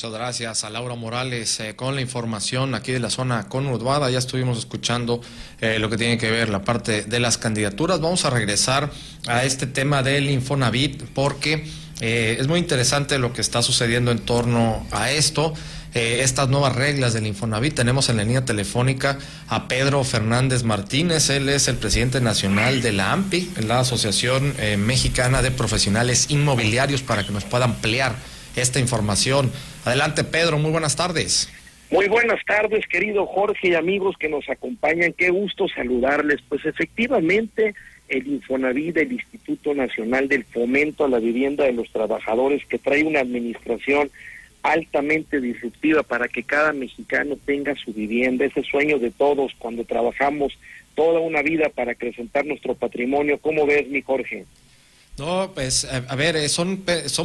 Muchas gracias a Laura Morales con la información aquí de la zona conurbada. Ya estuvimos escuchando lo que tiene que ver la parte de las candidaturas. Vamos a regresar a este tema del Infonavit porque es muy interesante lo que está sucediendo en torno a esto. Estas nuevas reglas del Infonavit. Tenemos en la línea telefónica a Pedro Fernández Martínez. Él es el presidente nacional de la AMPI, la Asociación Mexicana de Profesionales Inmobiliarios, para que nos pueda ampliar esta información. Adelante, Pedro, muy buenas tardes. Muy buenas tardes, querido Jorge y amigos que nos acompañan. Qué gusto saludarles. Pues efectivamente, el Infonavit, el Instituto Nacional del Fomento a la Vivienda de los Trabajadores, que trae una administración altamente disruptiva para que cada mexicano tenga su vivienda, ese sueño de todos cuando trabajamos toda una vida para acrecentar nuestro patrimonio. ¿Cómo ves, mi Jorge? No, pues, a ver, son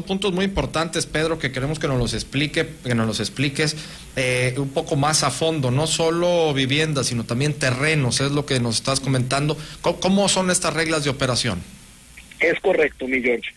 puntos muy importantes, Pedro, que queremos que nos los explique, que nos los expliques un poco más a fondo, no solo viviendas, sino también terrenos, es lo que nos estás comentando. ¿Cómo son estas reglas de operación? Es correcto, mi George.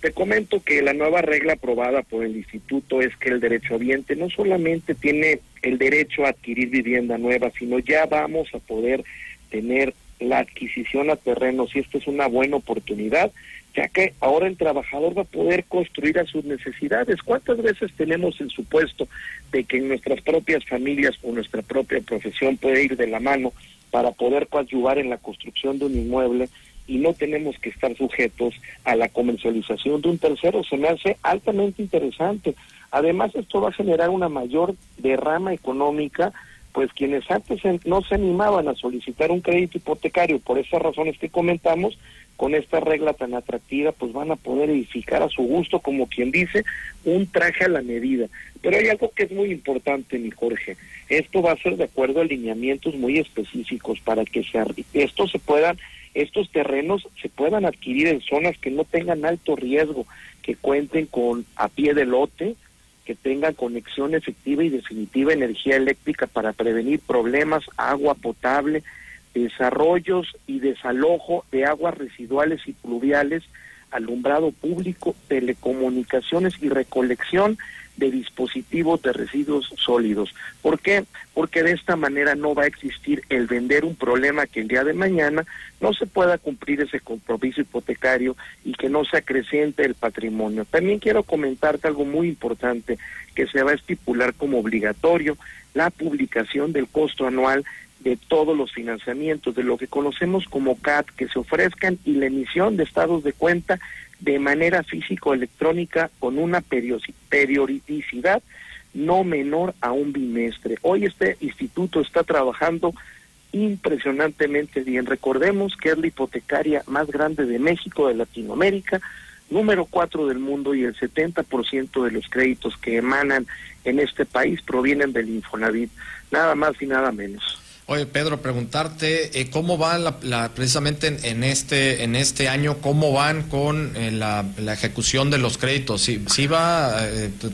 Te comento que la nueva regla aprobada por el Instituto es que el derechohabiente no solamente tiene el derecho a adquirir vivienda nueva, sino ya vamos a poder tener la adquisición a terrenos, y esto es una buena oportunidad, ya que ahora el trabajador va a poder construir a sus necesidades. ¿Cuántas veces tenemos el supuesto de que en nuestras propias familias o nuestra propia profesión puede ir de la mano para poder coadyuvar en la construcción de un inmueble? Y no tenemos que estar sujetos a la comercialización de un tercero. Se me hace altamente interesante. Además, esto va a generar una mayor derrama económica, pues quienes antes no se animaban a solicitar un crédito hipotecario, por esas razones que comentamos, con esta regla tan atractiva, pues van a poder edificar a su gusto, como quien dice, un traje a la medida. Pero hay algo que es muy importante, mi Jorge. Esto va a ser de acuerdo a lineamientos muy específicos para que estos terrenos se puedan adquirir en zonas que no tengan alto riesgo, que cuenten con a pie de lote, que tengan conexión efectiva y definitiva energía eléctrica para prevenir problemas, agua potable, desarrollos y desalojo de aguas residuales y pluviales, alumbrado público, telecomunicaciones y recolección de dispositivos de residuos sólidos. ¿Por qué? Porque de esta manera no va a existir el vender un problema que el día de mañana no se pueda cumplir ese compromiso hipotecario y que no se acreciente el patrimonio. También quiero comentarte algo muy importante, que se va a estipular como obligatorio la publicación del costo anual de todos los financiamientos, de lo que conocemos como CAT, que se ofrezcan, y la emisión de estados de cuenta de manera físico electrónica con una periodicidad no menor a un bimestre. Hoy este instituto está trabajando impresionantemente bien. Recordemos que es la hipotecaria más grande de México, de Latinoamérica, número 4 del mundo, y el 70% de los créditos que emanan en este país provienen del Infonavit, nada más y nada menos. Oye, Pedro, preguntarte cómo va precisamente en este año, cómo van con la ejecución de los créditos. ¿Sí va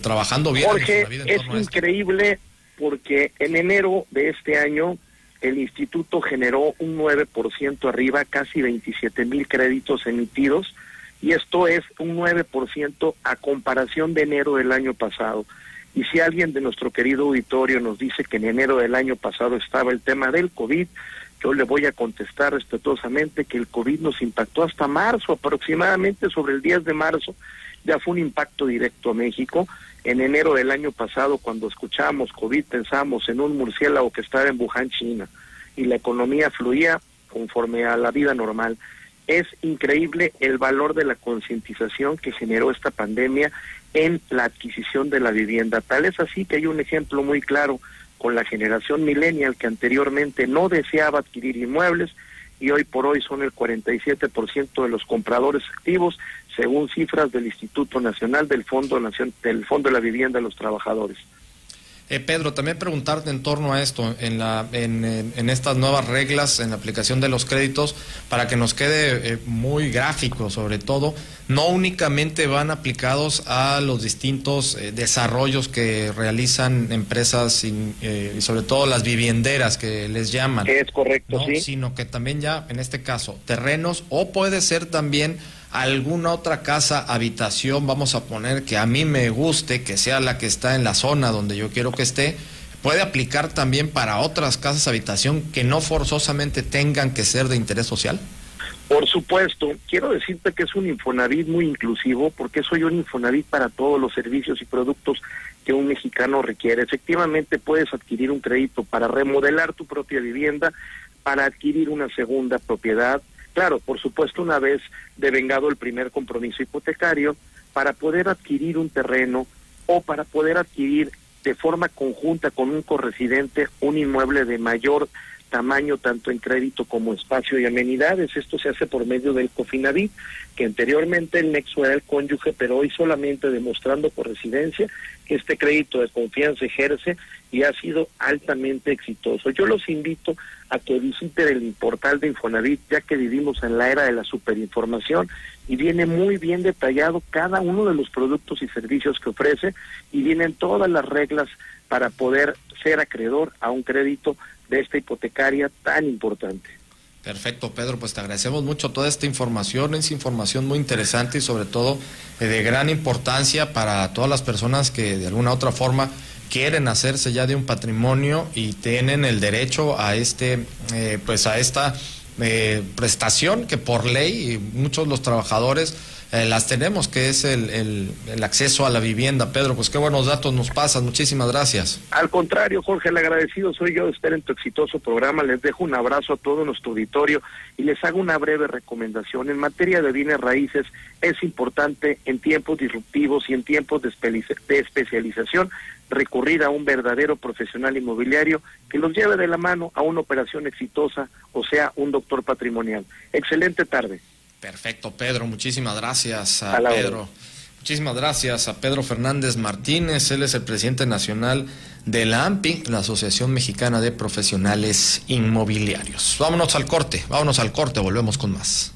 trabajando bien? Jorge, es increíble porque en enero de este año el instituto generó un 9% arriba, casi 27,000 créditos emitidos, y esto es un 9% a comparación de enero del año pasado. Y si alguien de nuestro querido auditorio nos dice que en enero del año pasado estaba el tema del COVID, yo le voy a contestar respetuosamente que el COVID nos impactó hasta marzo, aproximadamente sobre el 10 de marzo, ya fue un impacto directo a México. En enero del año pasado, cuando escuchamos COVID, pensamos en un murciélago que estaba en Wuhan, China, y la economía fluía conforme a la vida normal. Es increíble el valor de la concientización que generó esta pandemia en la adquisición de la vivienda. Tal es así que hay un ejemplo muy claro con la generación millennial, que anteriormente no deseaba adquirir inmuebles y hoy por hoy son el 47% de los compradores activos, según cifras del Instituto Nacional del Fondo de la Vivienda de los Trabajadores. Pedro, también preguntarte en torno a esto, en estas nuevas reglas, en la aplicación de los créditos, para que nos quede muy gráfico sobre todo, no únicamente van aplicados a los distintos desarrollos que realizan empresas y sobre todo las vivienderas que les llaman. Es correcto, ¿no? Sí. Sino que también ya, en este caso, terrenos, o puede ser también alguna otra casa, habitación, vamos a poner, que a mí me guste, que sea la que está en la zona donde yo quiero que esté, puede aplicar también para otras casas, habitación, que no forzosamente tengan que ser de interés social? Por supuesto, quiero decirte que es un Infonavit muy inclusivo, porque soy un Infonavit para todos los servicios y productos que un mexicano requiere. Efectivamente, puedes adquirir un crédito para remodelar tu propia vivienda, para adquirir una segunda propiedad, claro, por supuesto, una vez devengado el primer compromiso hipotecario, para poder adquirir un terreno o para poder adquirir de forma conjunta con un corresidente un inmueble de mayor tamaño, tanto en crédito como espacio y amenidades. Esto se hace por medio del Cofinavit, que anteriormente el nexo era el cónyuge, pero hoy solamente demostrando corresidencia, que este crédito de confianza ejerce y ha sido altamente exitoso. Yo los invito a que visiten el portal de Infonavit, ya que vivimos en la era de la superinformación y viene muy bien detallado cada uno de los productos y servicios que ofrece y vienen todas las reglas para poder ser acreedor a un crédito de esta hipotecaria tan importante. Perfecto, Pedro, pues te agradecemos mucho toda esta información, es información muy interesante y sobre todo de gran importancia para todas las personas que de alguna u otra forma quieren hacerse ya de un patrimonio y tienen el derecho a esta prestación que por ley muchos los trabajadores las tenemos, que es el acceso a la vivienda. Pedro, pues qué buenos datos nos pasas, muchísimas gracias. Al contrario, Jorge, el agradecido soy yo de estar en tu exitoso programa. Les dejo un abrazo a todo nuestro auditorio y les hago una breve recomendación. En materia de bienes raíces es importante en tiempos disruptivos y en tiempos de especialización recurrir a un verdadero profesional inmobiliario que los lleve de la mano a una operación exitosa, o sea, un doctor patrimonial. Excelente tarde. Perfecto, Pedro, muchísimas gracias a Pedro. Muchísimas gracias a Pedro Fernández Martínez, él es el presidente nacional de la AMPI, la Asociación Mexicana de Profesionales Inmobiliarios. Vámonos al corte, volvemos con más.